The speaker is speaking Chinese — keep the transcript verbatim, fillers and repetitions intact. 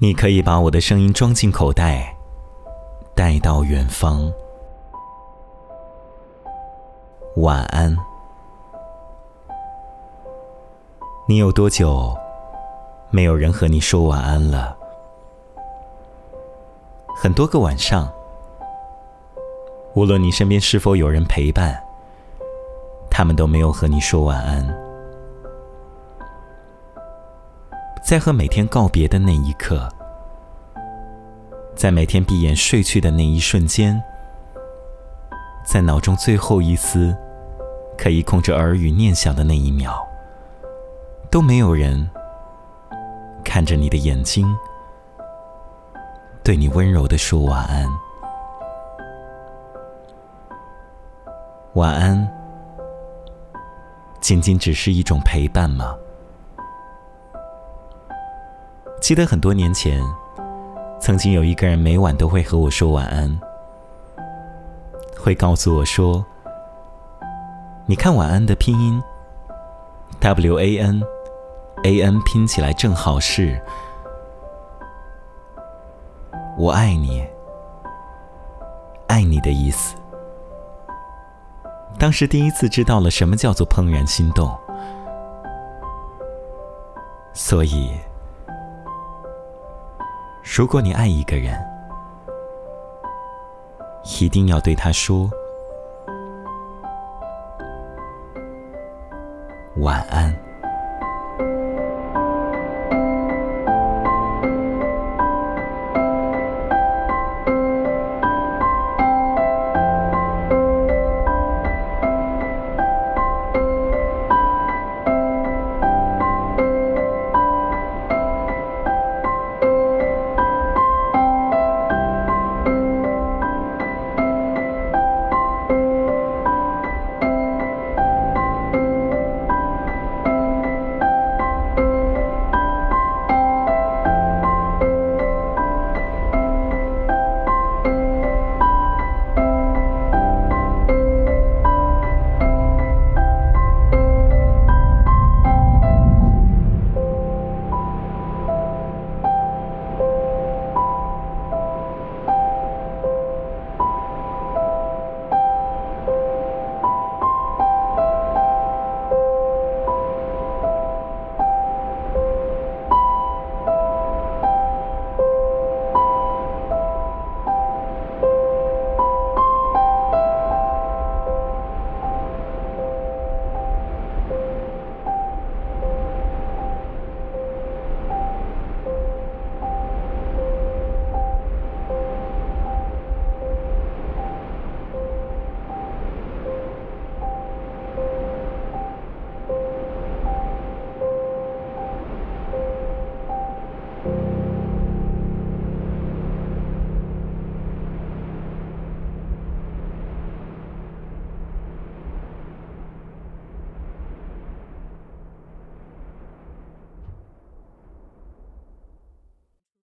你可以把我的声音装进口袋，带到远方。晚安。你有多久没有人和你说晚安了？很多个晚上，无论你身边是否有人陪伴，他们都没有和你说晚安。在和每天告别的那一刻，在每天闭眼睡去的那一瞬间，在脑中最后一丝可以控制耳语念想的那一秒，都没有人看着你的眼睛，对你温柔地说晚安。晚安仅仅只是一种陪伴吗？记得很多年前，曾经有一个人每晚都会和我说晚安，会告诉我说，你看晚安的拼音 W A N A N 拼起来正好是我爱你，爱你的意思。当时第一次知道了什么叫做怦然心动，所以如果你爱一个人，一定要对他说